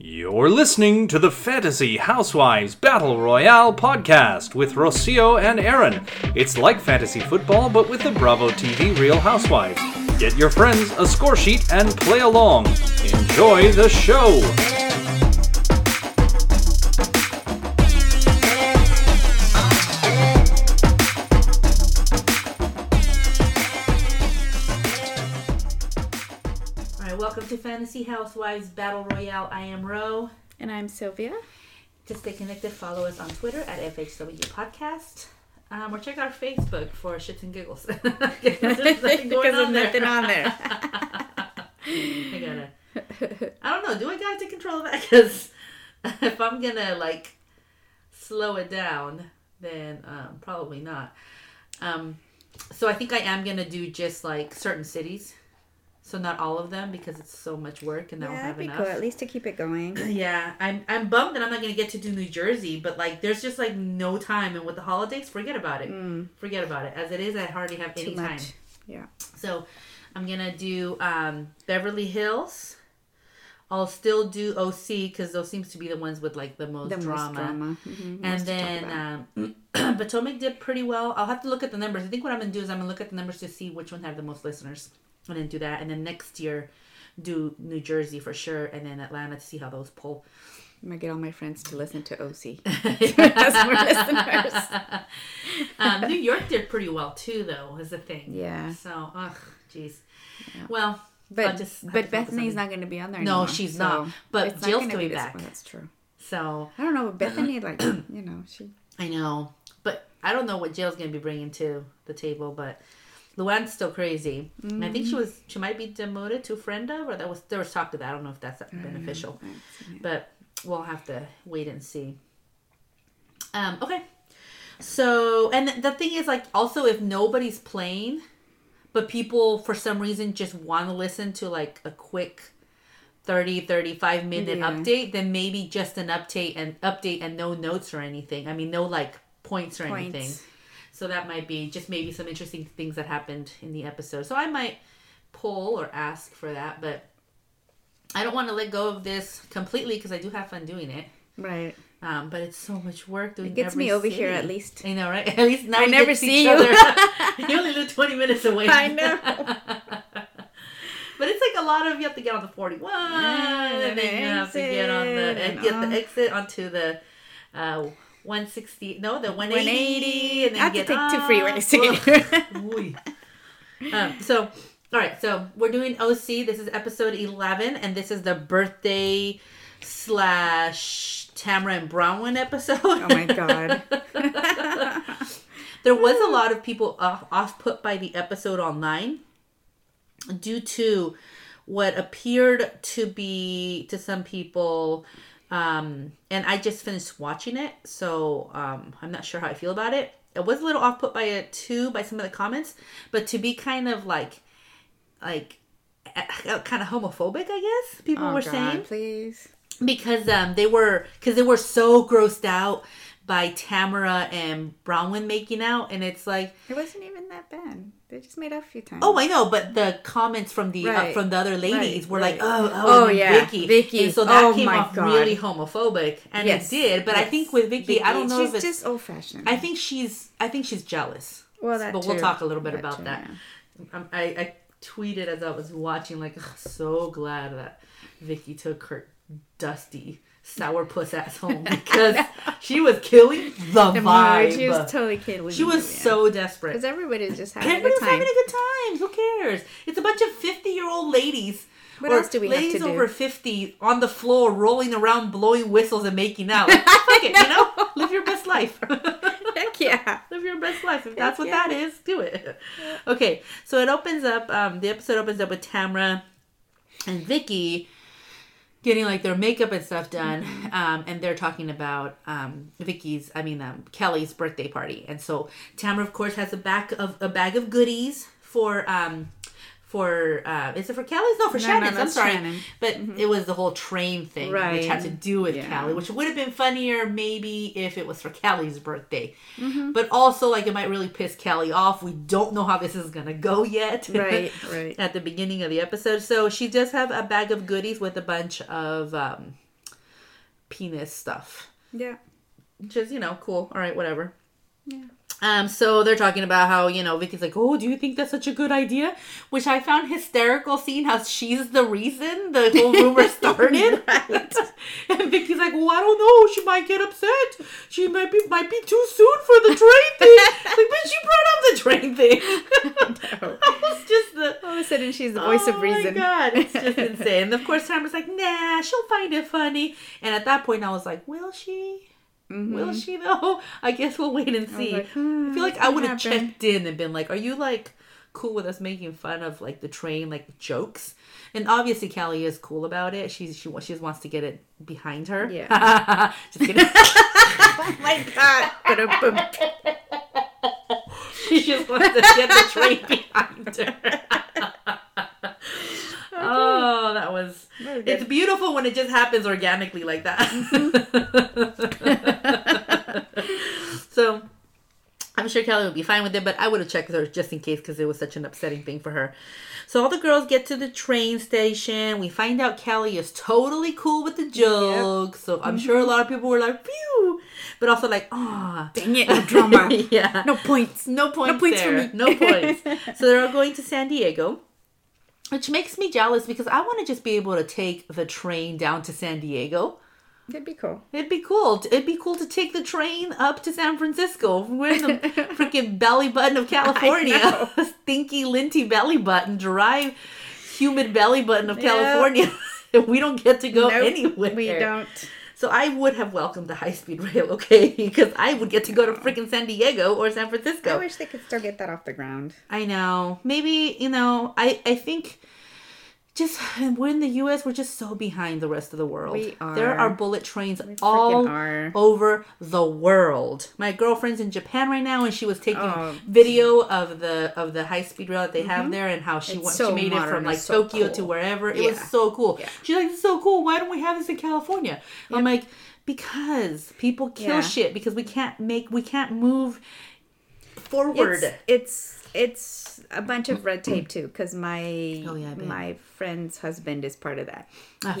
You're listening to the Fantasy Housewives Battle Royale podcast with Rocio and Aaron. It's like fantasy football, but with the Bravo TV Real Housewives. Get your friends a score sheet and play along. Enjoy the show. Welcome to Fantasy Housewives Battle Royale. I am Ro. And I'm Sylvia. To stay connected, follow us on Twitter at FHW Podcast. Or check our Facebook for shits and giggles. because there's nothing on there. I don't know. Do I gotta take control of that? Because if I'm gonna like slow it down, then probably not. So I think I am gonna do just like certain cities. So not all of them because it's so much work and I don't have enough. Yeah, that'd be cool. At least to keep it going. Yeah, I'm bummed that I'm not going to get to do New Jersey, but like there's just like no time, and with the holidays, forget about it. Forget about it. As it is, I hardly have any time. Yeah. So I'm going to do Beverly Hills. I'll still do OC because those seems to be the ones with like the most drama. Mm-hmm. And then Potomac did pretty well. I'll have to look at the numbers. I think what I'm going to do is I'm going to look at the numbers to see which one had the most listeners. And then do that, and then next year do New Jersey for sure, and then Atlanta to see how those pull. I'm gonna get all my friends to listen to OC. That's more listeners. New York did pretty well too, though, is the thing. Yeah. So, geez. Yeah. Well, but Bethany's not gonna be on there anymore. No, she's not. But Jill's coming back. That's true. So I don't know, but Bethany, like she. I know, but I don't know what Jill's gonna be bringing to the table, but. Luann's still crazy. Mm-hmm. I think she might be demoted to frienda, or there was talk of that. I don't know if that's beneficial. But we'll have to wait and see. Okay. So, and the thing is, like, also if nobody's playing, but people for some reason just want to listen to like a quick 35 minute update, then maybe just an update and no notes or anything. I mean, no like points. Anything. So that might be just maybe some interesting things that happened in the episode. So I might poll or ask for that, but I don't want to let go of this completely because I do have fun doing it. Right. But it's so much work doing. It gets me over here at least. I know, right? At least now I never see you. You only live 20 minutes away. I know. But it's like a lot of you have to get on the 41, and then you have to get on the exit onto the. 160, no, the 180, and then I have to take 2 freeways. All right, so we're doing OC. This is episode 11, and this is the birthday / Tamra and Bronwyn episode. Oh my god! There was a lot of people off put by the episode online due to what appeared to be to some people. And I just finished watching it, so I'm not sure how I feel about it. I was a little off put by it too, by some of the comments, but to be kind of like kind of homophobic, I guess people were saying, please, because they were so grossed out by Tamra and Bronwyn making out, and it's like it wasn't even that bad. They just made out a few times. Oh, I know, but the comments from the other ladies were like, Vicky. And so that came off really homophobic, and it did. But I think with Vicky, I don't know if it's just old fashioned. I think she's jealous. Well, that. But we'll talk a little bit about that. Yeah. I tweeted as I was watching, like, so glad that Vicky took her dusty. Sourpuss ass home because she was killing the vibe. She was totally killing. She was so desperate because everybody was just having a good time. Everybody was having a good time. Who cares? It's a bunch of 50-year-old ladies. What else do we have to do? Ladies over 50 on the floor, rolling around, blowing whistles, and making out. Fuck it, live your best life. Heck yeah, live your best life. If that's what that is, do it. Okay, so it opens up. The episode opens up with Tamra and Vicky. Getting like their makeup and stuff done, and they're talking about Kelly's birthday party, and so Tamra of course has a bag of goodies for is it for Kelly's? No, for Shannon. I'm sorry, Shannon. But it was the whole train thing, right. Which had to do with Kelly, which would have been funnier maybe if it was for Kelly's birthday, but also like it might really piss Kelly off. We don't know how this is gonna go yet. Right. At the beginning of the episode, so she does have a bag of goodies with a bunch of penis stuff. Yeah. Which is, you know, cool. All right, whatever. Yeah. So they're talking about how, you know, Vicky's like, oh, do you think that's such a good idea? Which I found hysterical, seeing how she's the reason the whole rumor started. Right. And Vicky's like, well, I don't know. She might get upset. She might be too soon for the train thing. Like, bitch, you brought up the train thing. That was just the... All of a sudden, she's the voice of reason. Oh, my God. It's just insane. And, of course, Tamra's like, nah, she'll find it funny. And at that point, I was like, will she? Mm-hmm. Will she though? I guess we'll wait and see. I, like, I feel like I would have checked in and been like, are you like cool with us making fun of like the train, like jokes? And obviously Kelly is cool about it. She just wants to get it behind her. Yeah. Just kidding. Oh my God. She just wants to get the train behind her. Oh, that was... It's beautiful when it just happens organically like that. So, I'm sure Kelly would be fine with it, but I would have checked her just in case because it was such an upsetting thing for her. So, all the girls get to the train station. We find out Kelly is totally cool with the joke. Yep. So, I'm sure a lot of people were like, phew. But also like, oh, dang it, no drama. Yeah. No points. No points. No points there. For me. No points. So, they're all going to San Diego. Which makes me jealous because I want to just be able to take the train down to San Diego. That'd be cool. It'd be cool. It'd be cool to take the train up to San Francisco. We're in the freaking belly button of California. Stinky, linty belly button. Dry, humid belly button of California. We don't get to go anywhere. We don't. So I would have welcomed the high-speed rail, okay? Because I would get to go to freaking San Diego or San Francisco. I wish they could still get that off the ground. I know. Maybe, you know, I think just we're in the U.S., we're just so behind the rest of the world. We are. There are bullet trains all over the world. My girlfriend's in Japan right now, and she was taking video of the high-speed rail that they have there and how she made it from, like, Tokyo to wherever. Yeah. It was so cool. Yeah. She's like, it's so cool. Why don't we have this in California? Yep. I'm like, because people kill shit because we can't move forward. It's a bunch of red tape too, because my friend's husband is part of that.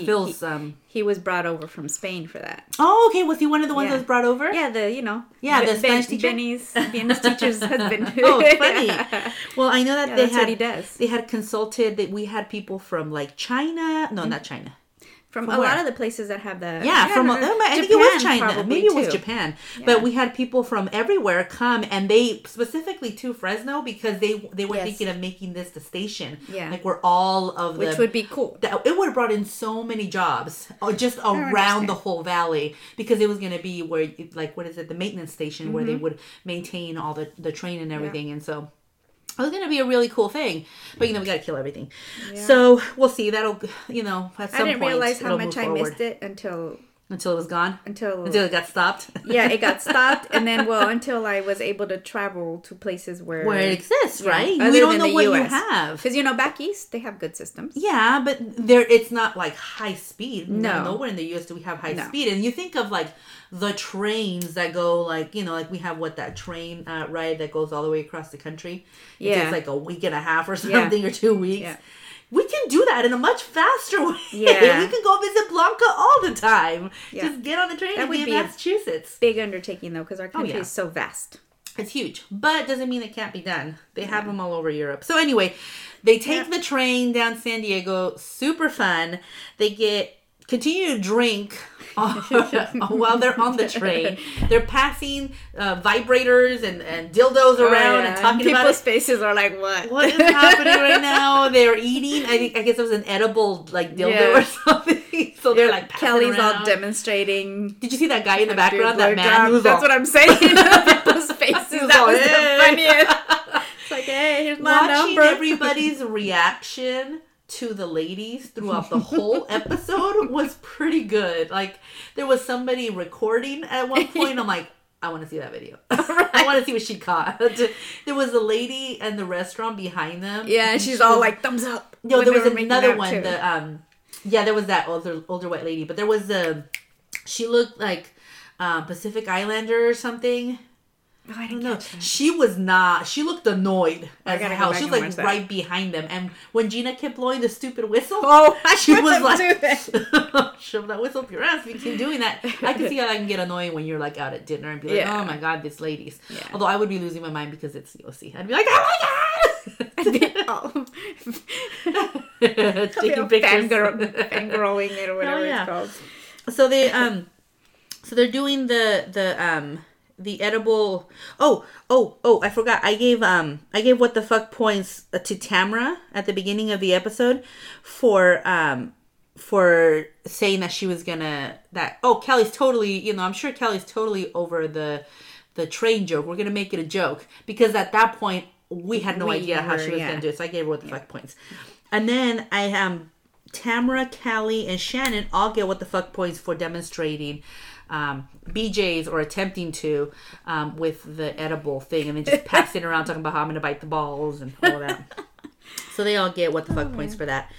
Phil's he was brought over from Spain for that. Oh, okay. Was he one of the ones that was brought over? Yeah, the Spanish teacher, Benny's teacher's husband. Oh, funny. Well, I know that they had. What he does. They had consulted that we had people from like China. No, not China. From a lot of the places that have the... Yeah, from... I think it was China. Maybe it was Japan. Yeah. But we had people from everywhere come, and they... Specifically to Fresno, because they were thinking of making this the station. Yeah. Like, where all of the... Which would be cool. It would have brought in so many jobs, just around the whole valley. Because it was going to be where... Like, what is it? The maintenance station, where they would maintain all the train and everything. Yeah. And so... It was going to be a really cool thing. But, you know, we got to kill everything. Yeah. So, we'll see. That'll, you know, at some point. I didn't realize how much I missed it until... Until it was gone? Until it got stopped? Yeah, it got stopped. And then, well, until I was able to travel to places where... Where it exists, right? Yeah, we don't know what US. You have. Because, you know, back east, they have good systems. Yeah, but it's not, like, high speed. No. Nowhere in the U.S. do we have high speed. And you think of, like, the trains that go, like, you know, like, we have, that train ride that goes all the way across the country. It takes, like, a week and a half or something or 2 weeks. Yeah. We can do that in a much faster way. Yeah. We can go visit Blanca all the time. Yeah. Just get on the train and be in Massachusetts. Big undertaking, though, because our country is so vast. It's huge. But it doesn't mean it can't be done. They have them all over Europe. So anyway, they take the train down to San Diego. Super fun. They continue to drink while they're on the train. They're passing vibrators and dildos around and talking about it. People's faces are like, what? What is happening right now? They're eating. I guess it was an edible dildo or something. So they're like passing Kelly's around. All demonstrating. Did you see that guy in the background? That man? That's what I'm saying. People's faces. That was the funniest. It's like, hey, here's my number. Watching everybody's reaction to the ladies throughout the whole episode was pretty good. Like, there was somebody recording at one point. I'm like, I want to see that video. Right. I want to see what she caught. There was a lady in the restaurant behind them. Yeah, and she's all like, thumbs up. No, there was another one. There was that older white lady. But there was she looked like Pacific Islander or something. Oh, I don't know. She was not. She looked annoyed as hell. She was like right behind them. And when Gina kept blowing the stupid whistle, she was like, shove that whistle up your ass if you keep doing that. I can see how that can get annoying when you're like out at dinner and be like, oh my God, these ladies. Yeah. Although I would be losing my mind because it's the OC. I'd be like, oh my God! Taking pictures. Fangirling it or whatever it's called. So they, so they're doing the edible. I forgot. I gave what the fuck points to Tamra at the beginning of the episode for saying that she was gonna Kelly's totally, I'm sure Kelly's totally over the train joke. We're gonna make it a joke because at that point we had no idea how she was gonna do it. So I gave her what the fuck points, and then I Tamra, Kelly, and Shannon all get what the fuck points for demonstrating BJ's or attempting to with the edible thing, and then just passing around talking about how I'm gonna bite the balls and all that. So they all get what the fuck points for that.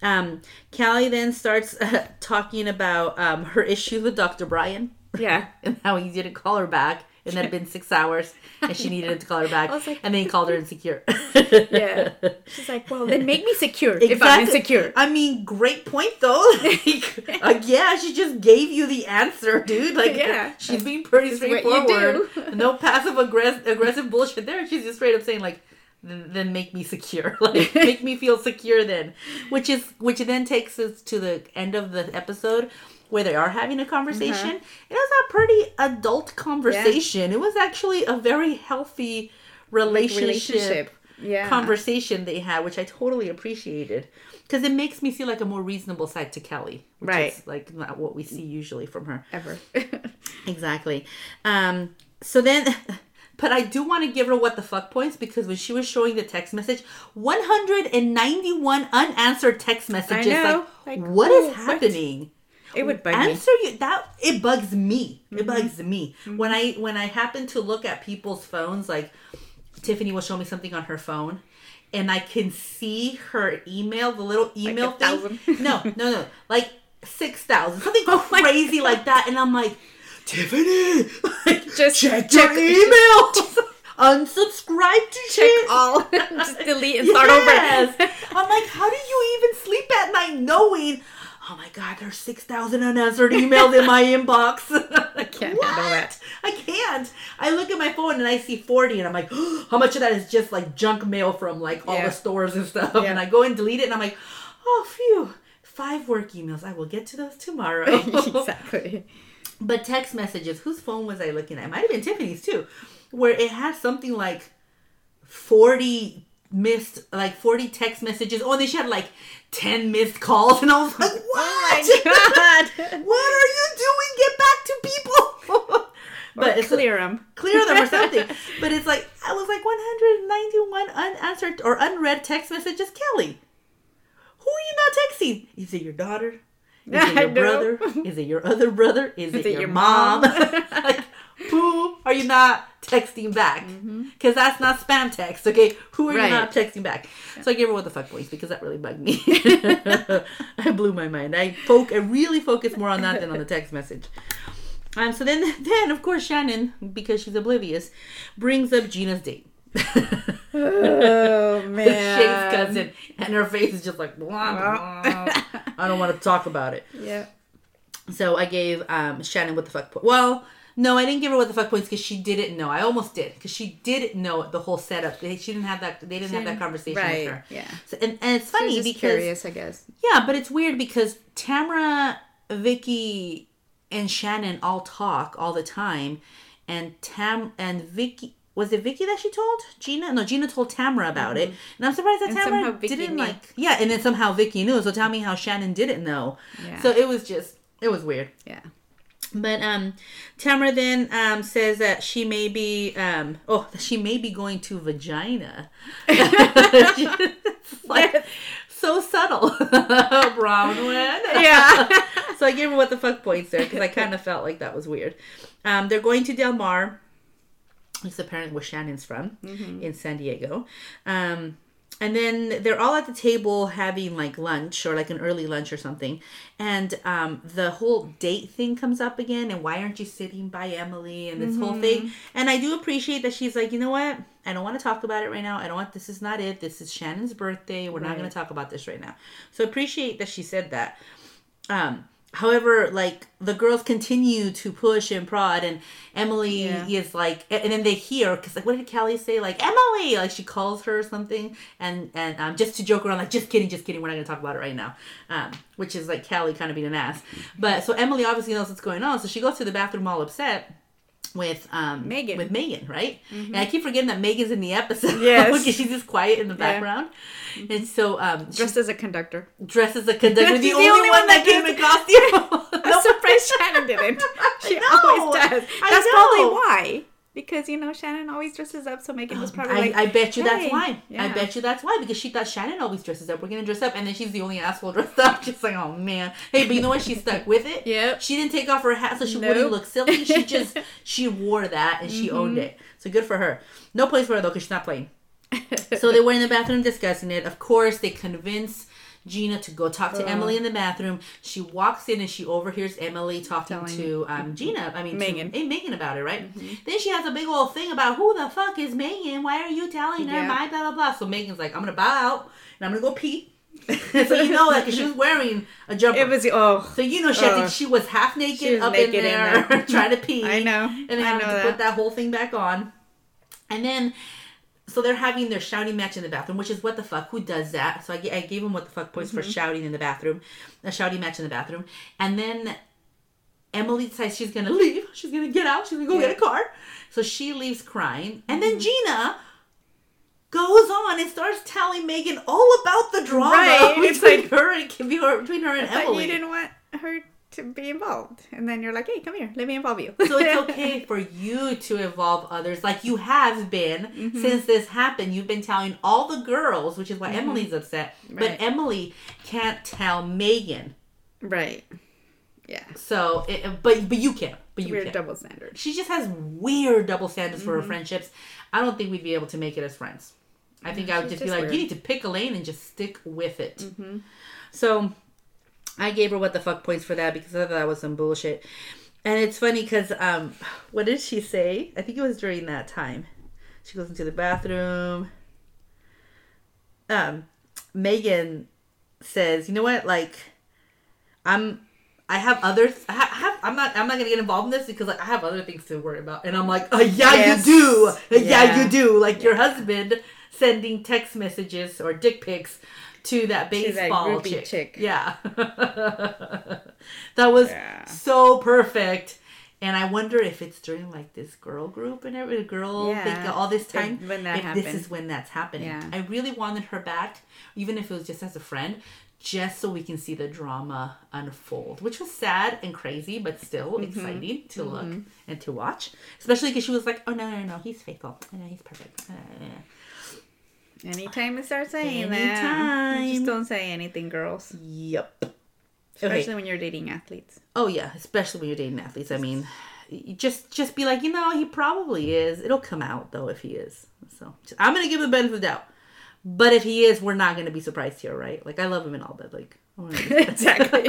Callie then starts talking about her issue with Dr. Brian. Yeah. And how he didn't call her back, and that had been 6 hours and she needed him to call her back. Like, and then he called her insecure. Yeah. She's like, well, then make me secure if I'm insecure. I mean, great point though. Like, yeah, she just gave you the answer, dude. Like, she's being pretty straightforward. No passive aggressive bullshit there. She's just straight up saying like, then make me secure. Like, make me feel secure then. Which then takes us to the end of the episode where they are having a conversation. Mm-hmm. It was a pretty adult conversation. Yeah. It was actually a very healthy relationship conversation they had, which I totally appreciated. Because it makes me see like a more reasonable side to Kelly. Which is like not what we see usually from her. Ever. Exactly. So then... But I do want to give her what the fuck points because when she was showing the text message, 191 unanswered text messages. I know. Like what is happening? It would bug me. It bugs me. Mm-hmm. It bugs me. Mm-hmm. When I happen to look at people's phones, like Tiffany will show me something on her phone and I can see her email, the little email thing. No. Like 6,000. Something crazy like that. And I'm like, Tiffany, like, just check your email. Unsubscribe to shit. All. Just delete and start over. I'm like, how do you even sleep at night knowing, oh my God, there's 6,000 unanswered emails in my inbox. I can't handle that. I can't. I look at my phone and I see 40 and I'm like, oh, how much of that is just like junk mail from like all the stores and stuff. Yeah. And I go and delete it and I'm like, oh, phew. 5 work emails. I will get to those tomorrow. Exactly. But text messages, whose phone was I looking at? It might have been Tiffany's too, where it had something like 40 text messages. Oh, and then she had like 10 missed calls. And I was like, what? Oh my God. What are you doing? Get back to people. But clear them or something. But it's like, I was like 191 unanswered or unread text messages. Kelly, who are you not texting? Is it your daughter? Is it your brother? Is it your other brother? Is it your mom? Like, who are you not texting back? Because that's not spam text, okay? Who are you not texting back? So I gave her what the fuck voice because that really bugged me. I blew my mind. I really focused more on that than on the text message. So then of course Shannon, because she's oblivious, brings up Gina's date. Oh man, Shane's cousin, and her face is just like blah, blah. I don't want to talk about it. Yeah. So I gave Shannon what the fuck points. Well, no, I didn't give her what the fuck points because she didn't know. I almost did because she didn't know the whole setup. She didn't have that. They didn't have that conversation with her. Yeah. So, and it's funny because curious, I guess. Yeah, but it's weird because Tamra, Vicky, and Shannon all talk all the time, and Vicky. Was it Vicky that she told Gina? No, Gina told Tamra about it. And I'm surprised that Tamra didn't knew. Yeah, and then somehow Vicky knew. So tell me how Shannon didn't know. Yeah. So it was weird. Yeah. But Tamra then says that she may be, going to vagina. Like, so subtle. Bronwyn. Yeah. So I gave her what the fuck points there because I kind of felt like that was weird. They're going to Del Mar. It's apparently where Shannon's from in San Diego. And then they're all at the table having like lunch or like an early lunch or something. And the whole date thing comes up again. And why aren't you sitting by Emily and this whole thing? And I do appreciate that she's like, you know what? I don't want to talk about it right now. I don't want, this is not it. This is Shannon's birthday. We're not going to talk about this right now. So I appreciate that she said that. However, like the girls continue to push and prod, and Emily is like, and then they hear, because like, what did Kelly say? Like, Emily, like she calls her or something, and just to joke around, like, just kidding, we're not gonna talk about it right now, which is like Kelly kind of being an ass. But so Emily obviously knows what's going on, so she goes to the bathroom all upset with Megan. With Megan, right? And I keep forgetting that Megan's in the episode. Yes. Because she's just quiet in the background. And so dressed as a conductor. The only one that came across you. I'm surprised Shannon didn't. She always does. That's probably why. Because, you know, Shannon always dresses up, so Megan was probably I bet you that's why. Yeah. I bet you that's why, because she thought Shannon always dresses up. We're going to dress up, and then she's the only asshole dressed up. Just like, oh, man. Hey, but you know what? She stuck with it. Yep. She didn't take off her hat, so she wouldn't look silly. She just, she wore that, and she owned it. So good for her. No place for her, though, because she's not playing. So they were in the bathroom discussing it. Of course, they convince Gina to go talk to Emily in the bathroom. She walks in and she overhears Emily talking to Megan. Megan about it, right? Then she has a big old thing about who the fuck is Megan? Why are you telling her? My blah, blah, blah. So Megan's like, I'm going to bow out and I'm going to go pee. So you know, like, she was wearing a jumper. It was, so you know, she, I think she was half naked up in there, trying to pee. I know. And then having to put that whole thing back on. And then, so they're having their shouting match in the bathroom, which is what the fuck. Who does that? So I gave them what the fuck points for shouting in the bathroom. A shouting match in the bathroom. And then Emily decides she's going to leave. She's going to get out. She's going to go get a car. So she leaves crying. And then Gina goes on and starts telling Megan all about the drama between her and Emily. Like, you didn't want her to be involved, and then you're like, hey, come here, let me involve you. So it's okay for you to involve others, like you have been since this happened. You've been telling all the girls, which is why Emily's upset, but Emily can't tell Megan, right? Yeah. So but you can. But you weird can. Double standards. She just has weird double standards for her friendships. I don't think we'd be able to make it as friends. I think I would just be like, weird. You need to pick a lane and just stick with it. So I gave her what the fuck points for that, because I thought that was some bullshit. And it's funny because, what did she say? I think it was during that time. She goes into the bathroom. Megan says, you know what? Like, I'm not going to get involved in this because, like, I have other things to worry about. And I'm like, you do. Like your husband sending text messages or dick pics to that baseball chick. Yeah. That was so perfect. And I wonder if it's during like this girl group and every girl thing all this time. When that happened. This is when that's happening. Yeah. I really wanted her back, even if it was just as a friend, just so we can see the drama unfold, which was sad and crazy, but still exciting to look and to watch. Especially because she was like, oh, no, he's faithful. No, he's perfect. Anytime we start saying that, just don't say anything, girls. Yep. Especially when you're dating athletes. Oh, yeah. Especially when you're dating athletes. I mean, just be like, you know, he probably is. It'll come out, though, if he is. So I'm going to give him the benefit of the doubt. But if he is, we're not going to be surprised here, right? Like, I love him and all, but like... exactly.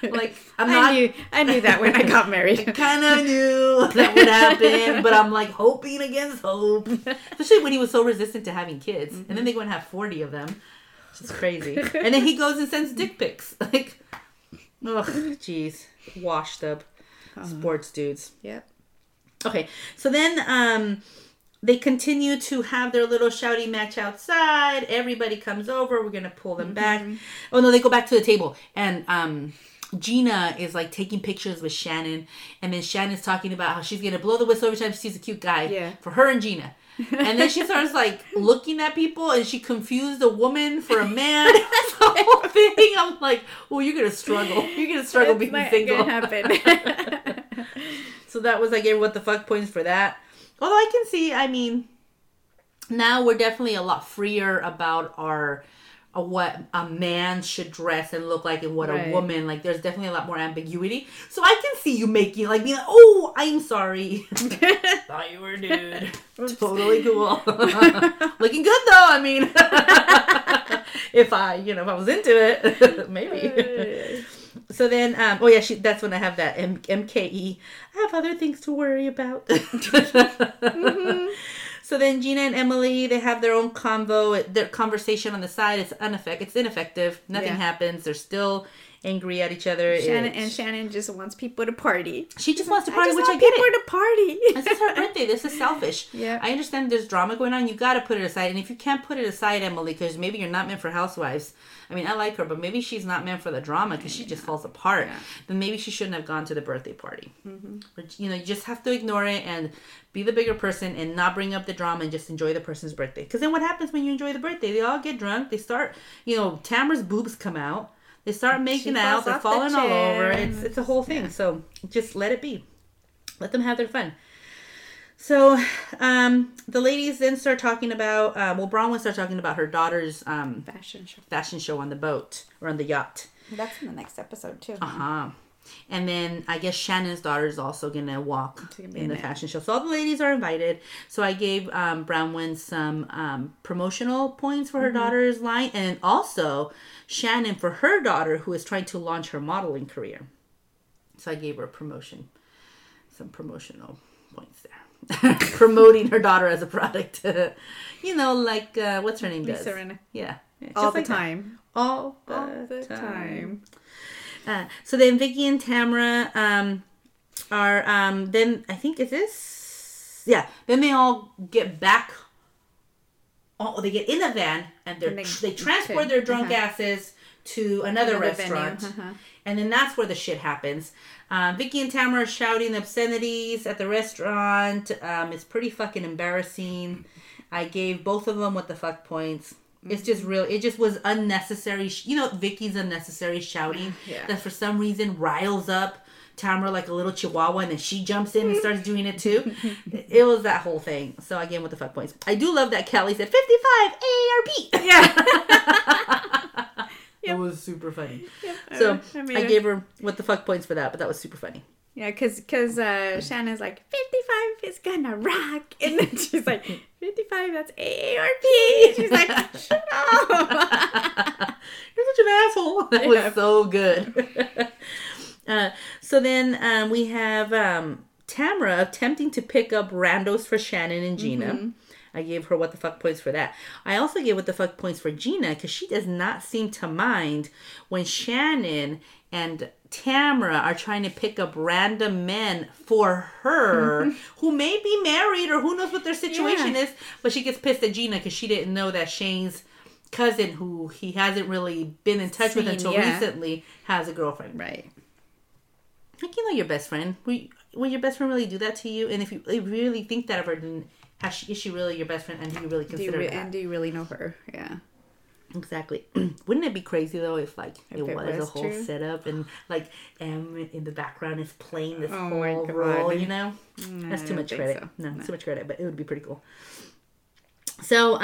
Like, I knew that when I got married. I kind of knew that would happen, but I'm like hoping against hope. Especially when he was so resistant to having kids, and then they go and have 40 of them, which is crazy. And then he goes and sends dick pics. Like, ugh, jeez, washed up sports dudes. Yep. Okay, so then they continue to have their little shouting match outside. Everybody comes over. We're going to pull them back. Oh, no, they go back to the table. And Gina is, like, taking pictures with Shannon. And then Shannon's talking about how she's going to blow the whistle every time she sees a cute guy for her and Gina. And then she starts, like, looking at people. And she confused a woman for a man. That's the whole thing. I'm like, well, you're going to struggle. You're going to struggle being single. It's not going to happen. So that was, like, what the fuck points for that. Although I can see, I mean, now we're definitely a lot freer about our what a man should dress and look like and what a woman, like there's definitely a lot more ambiguity. So I can see you making like being like, oh, I'm sorry. Thought you were a dude. Totally cool. Looking good though, I mean. if I was into it, maybe. So then, that's when I have that MKE. I have other things to worry about. Mm-hmm. So then Gina and Emily, they have their own convo, their conversation on the side. It's ineffective. Nothing happens. They're still angry at each other. Shannon just wants people to party. She just wants to party, which I get it. This is her birthday. This is selfish. Yeah. I understand there's drama going on. You got to put it aside. And if you can't put it aside, Emily, because maybe you're not meant for Housewives. I mean, I like her, but maybe she's not meant for the drama because she just falls apart. Yeah. Then maybe she shouldn't have gone to the birthday party. Mm-hmm. But, you just have to ignore it and be the bigger person and not bring up the drama and just enjoy the person's birthday. Because then what happens when you enjoy the birthday? They all get drunk. They start, Tamra's boobs come out. They start making out. They're falling all over. It's a whole thing. Yeah. So just let it be. Let them have their fun. So the ladies then start talking about, Bronwyn starts talking about her daughter's fashion show on the boat or on the yacht. That's in the next episode too. Uh-huh. And then I guess Shannon's daughter is also going to walk in the fashion show. So all the ladies are invited. So I gave Bronwyn some promotional points for her daughter's line. And also Shannon for her daughter who is trying to launch her modeling career. So I gave her some promotional points there. Promoting her daughter as a product. What's her name does? Lisa Renna. Yeah. All the time. So then Vicky and Tamra then they all get back. Oh, they get in the van and they transport their drunk asses to another restaurant. And then that's where the shit happens. Vicky and Tamra are shouting obscenities at the restaurant. It's pretty fucking embarrassing. I gave both of them what the fuck points. It's just real. It just was unnecessary. Vicky's unnecessary shouting that for some reason riles up Tamra like a little chihuahua, and then she jumps in and starts doing it too. It was that whole thing. So again, with the fuck points, I do love that Kelly said 55 ARB. Yeah, it was super funny. Yep. So I gave her what the fuck points for that, but that was super funny. Yeah, because Shannon's like, 55 is gonna rock. And then she's like, 55, that's AARP. She's like, shut up. You're such an asshole. That was so good. So then we have Tamra attempting to pick up randos for Shannon and Gina. Mm-hmm. I gave her what the fuck points for that. I also gave what the fuck points for Gina because she does not seem to mind when Shannon and Tamra are trying to pick up random men for her who may be married or who knows what their situation is, but she gets pissed at Gina because she didn't know that Shane's cousin, who he hasn't really been in touch with until recently, has a girlfriend. Right. Like, your best friend. Will your best friend really do that to you? And if you really think that of her, then is she really your best friend? And do you really consider her? And do you really know her? Yeah. Exactly. Wouldn't it be crazy though if it was a whole setup and like M in the background is playing this whole role, No, that's too much credit. So. No, too much credit, but it would be pretty cool. So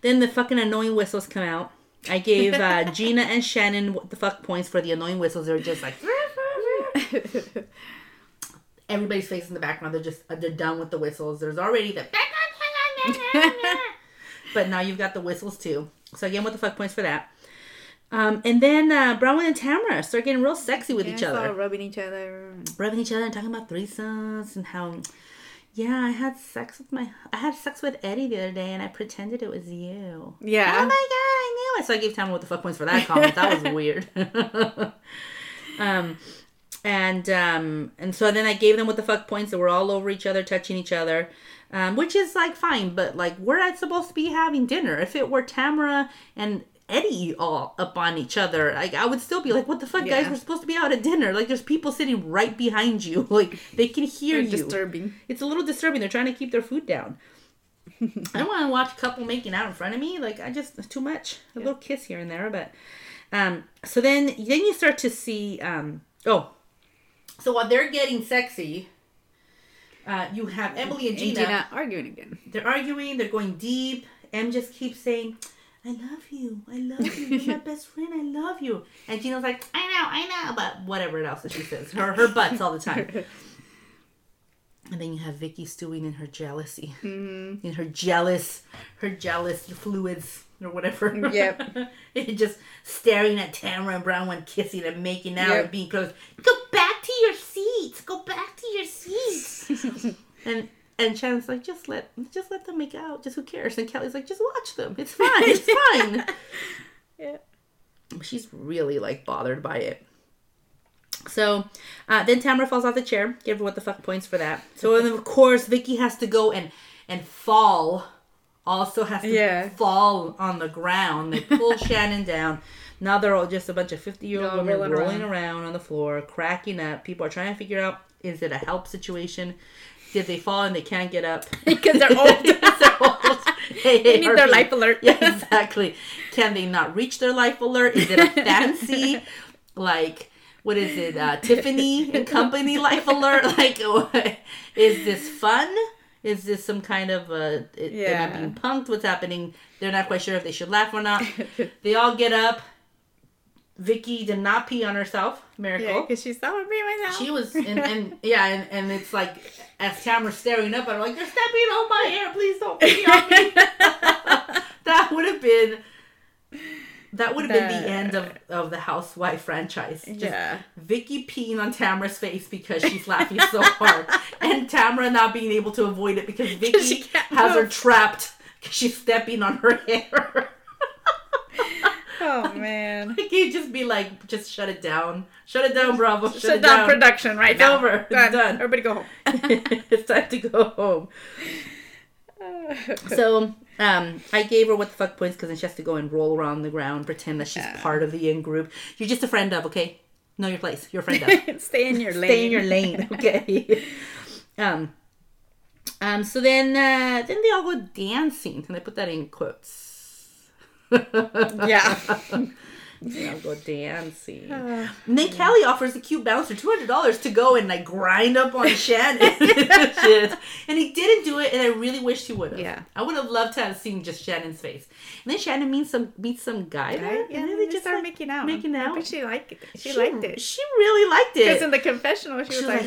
then the fucking annoying whistles come out. I gave Gina and Shannon what the fuck points for the annoying whistles. They're just like everybody's face in the background. They're done with the whistles. There's already the but now you've got the whistles too. So again, what the fuck points for that? And then Bronwyn and Tamra start getting real sexy with each other, rubbing each other, and talking about threesomes and how, I had sex with Eddie the other day, and I pretended it was you. Yeah. Oh my god, I knew it. So I gave Tamra what the fuck points for that comment. That was weird. And so then I gave them what the fuck points. They were all over each other, touching each other. Which is like fine, but like we're not supposed to be having dinner. If it were Tamra and Eddie all up on each other, like I would still be like, "What the fuck, guys? We're supposed to be out at dinner. Like there's people sitting right behind you. Like they can hear you." Disturbing. It's a little disturbing. They're trying to keep their food down. I don't want to watch a couple making out in front of me. Like I just too much. A little kiss here and there, but so then you start to see so while they're getting sexy. You have Emily and Gina arguing again. They're arguing. They're going deep. Em just keeps saying, I love you. You're my best friend. I love you. And Gina's like, I know. But whatever else that she says. Her butts all the time. And then you have Vicky stewing in her jealousy. Mm-hmm. In her jealous fluids or whatever. Yep. Just staring at Tamra and Bronwyn, kissing and making out and being close. Go back to your seats. And Shannon's like, just let them make out. Just who cares? And Kelly's like, just watch them. It's fine. Yeah. She's really like bothered by it. So, then Tamra falls off the chair. Give her what the fuck points for that. So, and of course, Vicky has to go and fall. Also has to fall on the ground. They pull Shannon down. Now they're all just a bunch of 50-year-old women rolling around on the floor, cracking up. People are trying to figure out, is it a help situation? Did they fall and they can't get up? Because they're old. They need their life alert. Yeah, exactly. Can they not reach their life alert? Is it a fancy, like... What is it, Tiffany and Company Life Alert? Like, what? Is this fun? Is this some kind of, they're not being punked? What's happening? They're not quite sure if they should laugh or not. They all get up. Vicky did not pee on herself. Miracle. Yeah, because she saw her pee myself. She was, and it's like, as Tamra's staring up, I'm like, you're stepping on my hair. Please don't pee on me. That would have been the end of the Housewife franchise. Just Vicky peeing on Tamra's face because she's laughing so hard. And Tamra not being able to avoid it because Vicky has her trapped because she's stepping on her hair. Oh, man. Like, you'd just be like, just shut it down. Shut it down, Bravo. Shut it down. Production right now. It's over. It's done. Everybody go home. It's time to go home. So... I gave her what the fuck points because then she has to go and roll around the ground, pretend that she's part of the in group. You're just a friend of, okay? Know your place. You're a friend of. Stay in your lane, okay? So then they all go dancing, and I put that in quotes. Yeah. They all go dancing. And then Kelly offers the cute bouncer $200 to go and like grind up on Shannon. And he didn't do it, and I really wish he would have. Yeah. I would have loved to have seen just Shannon's face. And then Shannon meets some guy there. Yeah, and then they just start making out. But she liked it. She liked it. She really liked it. Because in the confessional, she was like,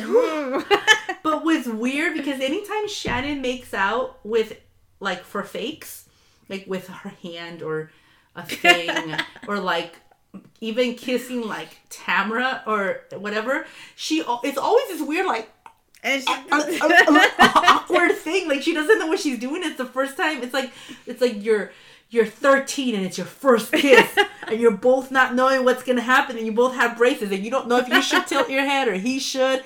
but was weird because anytime Shannon makes out with like for fakes, like with her hand or a thing, or like even kissing like Tamra or whatever, it's always this weird like awkward thing, like she doesn't know what she's doing. It's the first time. It's like you're 13 and it's your first kiss and you're both not knowing what's gonna happen and you both have braces and you don't know if you should tilt your head or if you should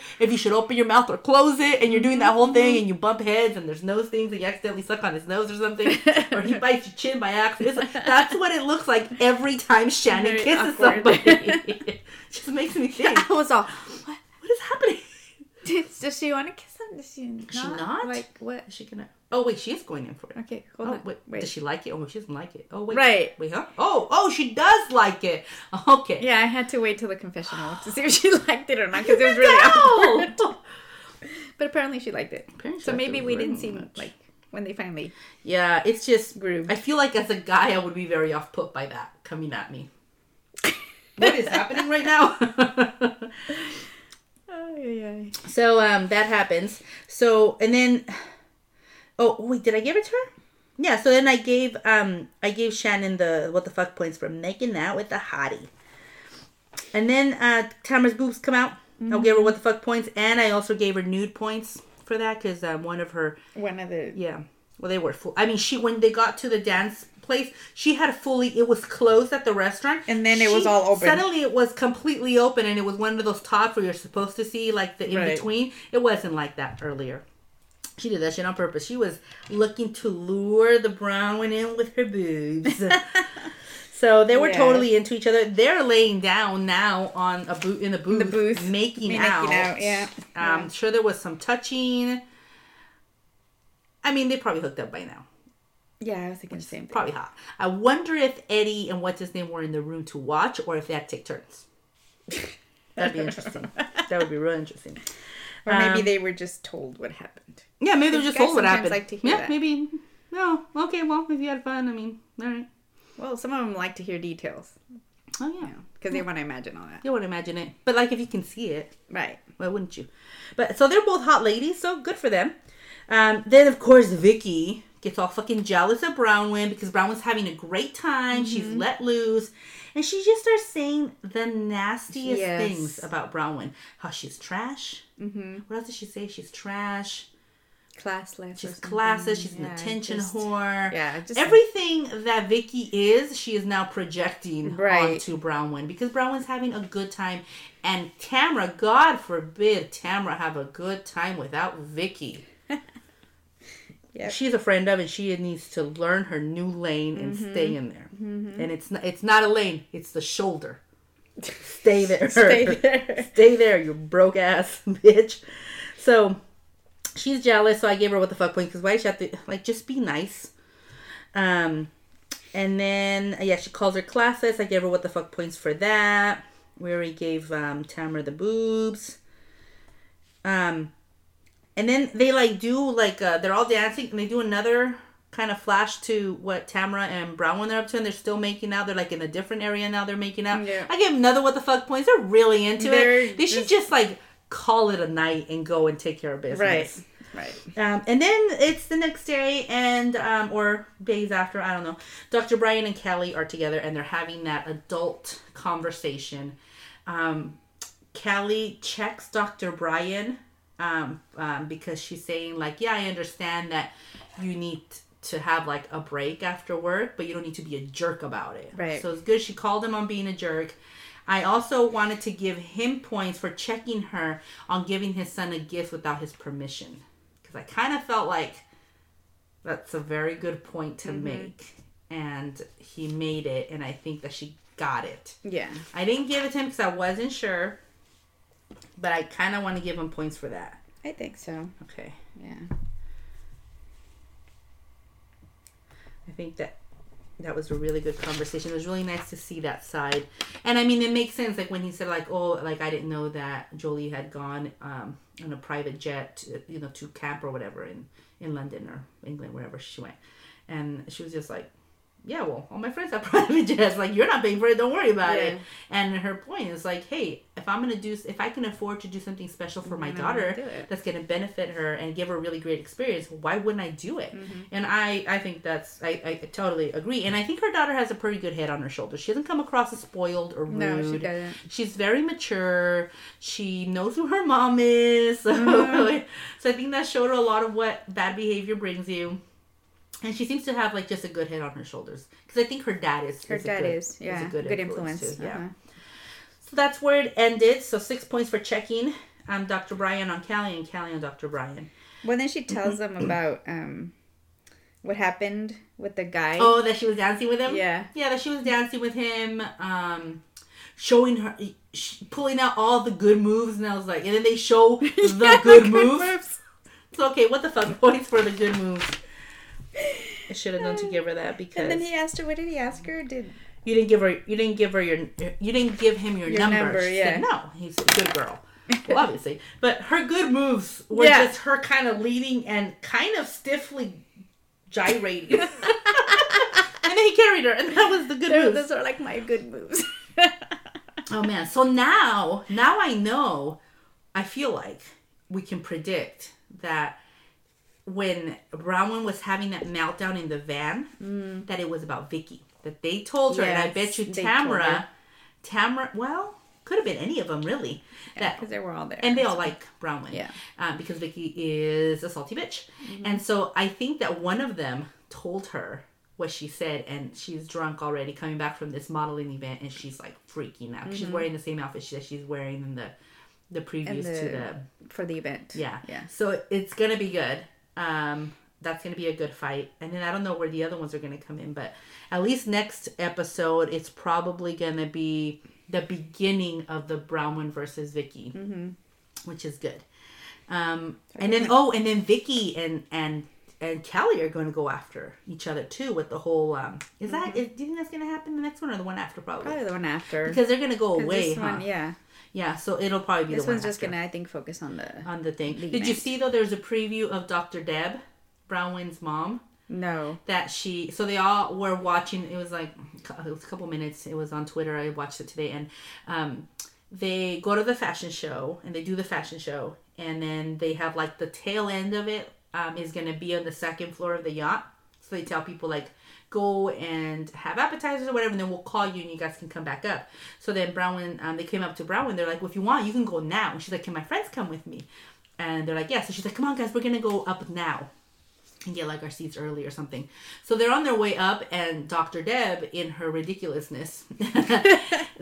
open your mouth or close it, and you're doing that whole thing and you bump heads and there's nose things and you accidentally suck on his nose or something, or he bites your chin by accident. It's like, that's what it looks like every time Shannon kisses somebody. It just makes me think. I was all, what is happening? Does she want to kiss him? Does she not? Like, what? Is she gonna... Oh, wait, she is going in for it. Okay, hold on. Wait. Does she like it? Oh, she doesn't like it. Oh, wait. Right. Wait, huh? Oh, she does like it. Okay. Yeah, I had to wait till the confessional to see if she liked it or not, because it was really awkward. But apparently she liked it. So maybe we didn't see much. Like, when they finally... Yeah, it's just... Grooved. I feel like as a guy, I would be very off-put by that coming at me. What is happening right now? So that happens. So and then, oh wait, did I give it to her? Yeah. So then I gave Shannon the what the fuck points for making out with the hottie. And then Tamra's boobs come out. Mm-hmm. I gave her what the fuck points, and I also gave her nude points for that because one of the Well, they were full. I mean, when they got to the dance place, she had it was closed at the restaurant. And then it was all open. Suddenly it was completely open, and it was one of those tops where you're supposed to see, like, the in-between. Right. It wasn't like that earlier. She did that shit on purpose. She was looking to lure the Bronwyn in with her boobs. So they were totally into each other. They're laying down now on in the booth. Making out. Yeah. I'm sure there was some touching. I mean, they probably hooked up by now. Yeah, I was thinking the same thing. Probably hot. I wonder if Eddie and what's-his-name were in the room to watch, or if they had to take turns. That'd be interesting. That would be real interesting. Or maybe they were just told what happened. Yeah, maybe they were just told what happened. Like to hear that. Maybe. No, okay, well, if you had fun, I mean, all right. Well, some of them like to hear details. Oh, yeah. Because they want to imagine all that. They want to imagine it. But, like, if you can see it. Right. Why wouldn't you? But so they're both hot ladies, so good for them. Then, of course, Vicky gets all fucking jealous of Bronwyn because Bronwyn's having a great time. Mm-hmm. She's let loose. And she just starts saying the nastiest things about Bronwyn. How she's trash. Mm-hmm. What else did she say? She's trash. Classless. She's classless. She's an attention whore. Yeah. Just everything that Vicky is, she is now projecting onto Bronwyn because Bronwyn's having a good time. And Tamra, God forbid Tamra have a good time without Vicky. Yep. She's a friend of, and she needs to learn her new lane and stay in there. Mm-hmm. And it's not a lane; it's the shoulder. Stay there. Stay there, you broke ass bitch. So she's jealous. So I gave her what the fuck point because why does she have to just be nice? And then she calls her classless. I gave her what the fuck points for that. We already gave Tamra the boobs. And then they they're all dancing and they do another kind of flash to what Tamra and Bronwyn are up to, and they're still making out. They're in a different area now. They're making out. Yeah. I give another what the fuck points. They're really into it. They should just call it a night and go and take care of business. Right. And then it's the next day and or days after, I don't know. Dr. Brian and Kelly are together and they're having that adult conversation. Kelly checks Dr. Brian. Because she's saying I understand that you need to have a break after work, but you don't need to be a jerk about it. Right. So it's good. She called him on being a jerk. I also wanted to give him points for checking her on giving his son a gift without his permission. Because I kind of felt that's a very good point to make. And he made it. And I think that she got it. Yeah. I didn't give it to him because I wasn't sure. But I kind of want to give him points for that. I think so. Okay. Yeah. I think that was a really good conversation. It was really nice to see that side. And I mean, it makes sense. When he said I didn't know that Jolie had gone on a private jet, to camp or whatever in London or England, wherever she went. And she was just yeah, well, all my friends have private jets. You're not paying for it. Don't worry about it. And her point is hey, if I can afford to do something special for my daughter that's going to benefit her and give her a really great experience, why wouldn't I do it? Mm-hmm. And I think that's, I totally agree. And I think her daughter has a pretty good head on her shoulders. She doesn't come across as spoiled or rude. No, she doesn't. She's very mature. She knows who her mom is. Mm-hmm. So I think that showed her a lot of what bad behavior brings you. And she seems to have just a good head on her shoulders because I think her dad is. Her dad is a good influence too. Yeah. So that's where it ended. So 6 points for checking Dr. Brian on Callie and Callie on Dr. Brian. Well, then she tells them about what happened with the guy. Oh, that she was dancing with him. Yeah, that she was dancing with him, showing her, pulling out all the good moves, and I was and then they show the good moves. So okay, what the fuck points for the good moves. I should have known to give her that because. And then he asked her, "What did he ask her? Did you didn't give her? You didn't give her your? You didn't give him your number?" She said, "No, he's a good girl." Well, obviously, but her good moves were just her kind of leading and kind of stiffly gyrating. And then he carried her, and that was the good moves. Those are my good moves. Oh man! So now I know. I feel like we can predict that. When Bronwyn was having that meltdown in the van, that it was about Vicky. That they told her, and I bet you Tamra, well, could have been any of them, really. Yeah, because they were all there. And they all like Bronwyn. Yeah. Because Vicky is a salty bitch. Mm-hmm. And so I think that one of them told her what she said, and she's drunk already, coming back from this modeling event, and she's freaking out. Mm-hmm. She's wearing the same outfit that she's wearing in the previews for the event. Yeah. Yeah. So it's going to be good. That's going to be a good fight. And then I don't know where the other ones are going to come in, but at least next episode, it's probably going to be the beginning of the Bronwyn versus Vicky, which is good. And then Vicky and Kelly are going to go after each other too with the whole, do you think that's going to happen the next one or the one after probably? Probably the one after. Because they're going to go away, this one, huh? Yeah. Yeah, so it'll probably be this the one. This one's just going to, I think, focus on the thing. Did you see, though, there's a preview of Dr. Deb, Bronwyn's mom? No. That she... So they all were watching... It was like... It was a couple minutes. It was on Twitter. I watched it today. And they go to the fashion show. And they do the fashion show. And then they have like the tail end of it is going to be on the second floor of the yacht. So they tell people like, go and have appetizers or whatever. And then we'll call you and you guys can come back up. So then Bronwyn... they came up to Bronwyn. They're like, well, if you want, you can go now. And she's like, can my friends come with me? And they're like, yeah. So she's like, come on, guys. We're going to go up now. And get like our seats early or something. So they're on their way up, and Dr. Deb, in her ridiculousness,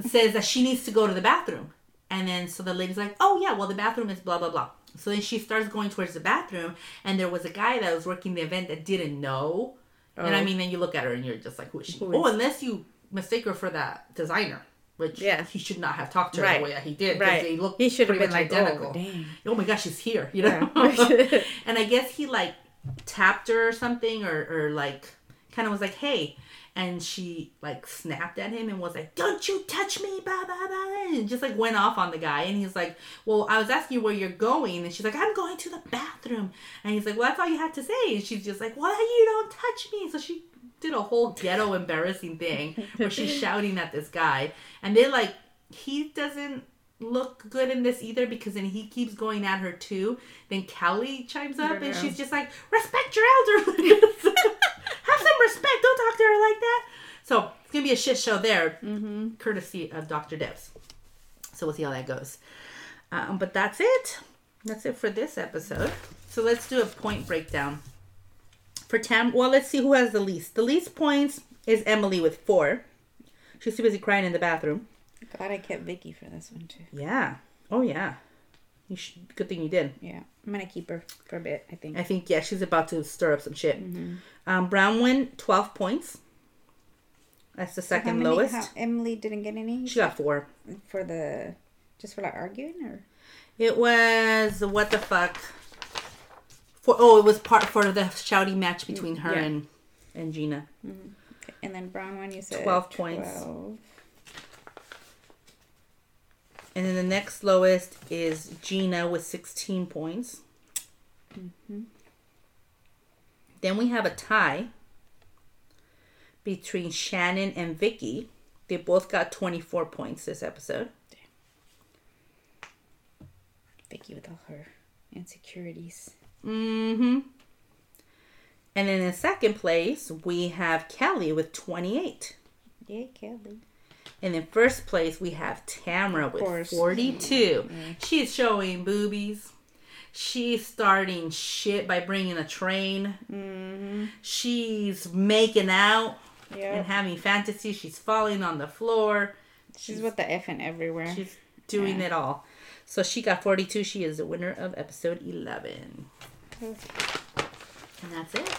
says that she needs to go to the bathroom. And then so the lady's like, oh yeah, well the bathroom is blah blah blah. So then she starts going towards the bathroom, and there was a guy that was working the event that didn't know. Oh. And I mean, then you look at her and you're just like, who is she? Oh, unless you mistake her for that designer. Which he should not have talked to her the way that he did. Because they looked he should have been like, identical. Oh my gosh, she's here, you know? Yeah. And I guess he like tapped her or something, or like kind of was like, hey, and she like snapped at him and was like, don't you touch me, blah blah blah, and just like went off on the guy. And he's like, well, I was asking you where you're going, and she's like, I'm going to the bathroom. And he's like, well, that's all you had to say. And she's just like, well, you don't touch me. So she did a whole ghetto embarrassing thing where she's shouting at this guy, and they like, he doesn't look good in this either, because then he keeps going at her too. Then Kelly chimes up and she's just like, respect your elderly. Have some respect. Don't talk to her like that. So it's gonna be a shit show there, courtesy of Dr. Debs. So we'll see how that goes. But that's it. That's it for this episode. So let's do a point breakdown for Tam. Well, let's see who has the least. The least points is Emily with 4. She's too busy crying in the bathroom. Glad I kept Vicky for this one too. Yeah. Oh yeah. You should. Good thing you did. Yeah. I'm gonna keep her for a bit. I think yeah. She's about to stir up some shit. Mm-hmm. Bronwyn 12 points. That's the second lowest. Emily didn't get any. She got 4 for the just for like arguing, or it was what the fuck. It was part for the shouty match between her and Gina. Mm-hmm. Okay. And then Bronwyn, you said 12 points. 12. And then the next lowest is Gina with 16 points. Mm-hmm. Then we have a tie between Shannon and Vicky. They both got 24 points this episode. Damn. Vicky with all her insecurities. Mm-hmm. And then in second place, we have Kelly with 28. Yay, Kelly. And in first place, we have Tamra with 42. Mm-hmm. She's showing boobies. She's starting shit by bringing a train. Mm-hmm. She's making out and having fantasies. She's falling on the floor. She's with the effing everywhere. She's doing it all. So she got 42. She is the winner of episode 11. Okay. And that's it.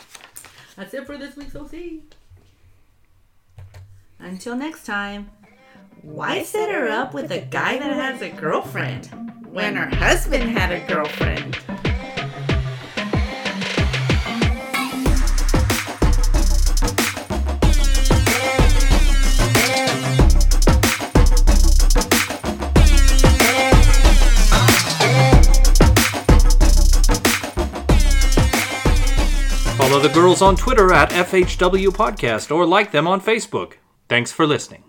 That's it for this week's OC. Until next time. Why set her up with a guy that has a girlfriend when her husband had a girlfriend? Follow the girls on Twitter at FHW Podcast or like them on Facebook. Thanks for listening.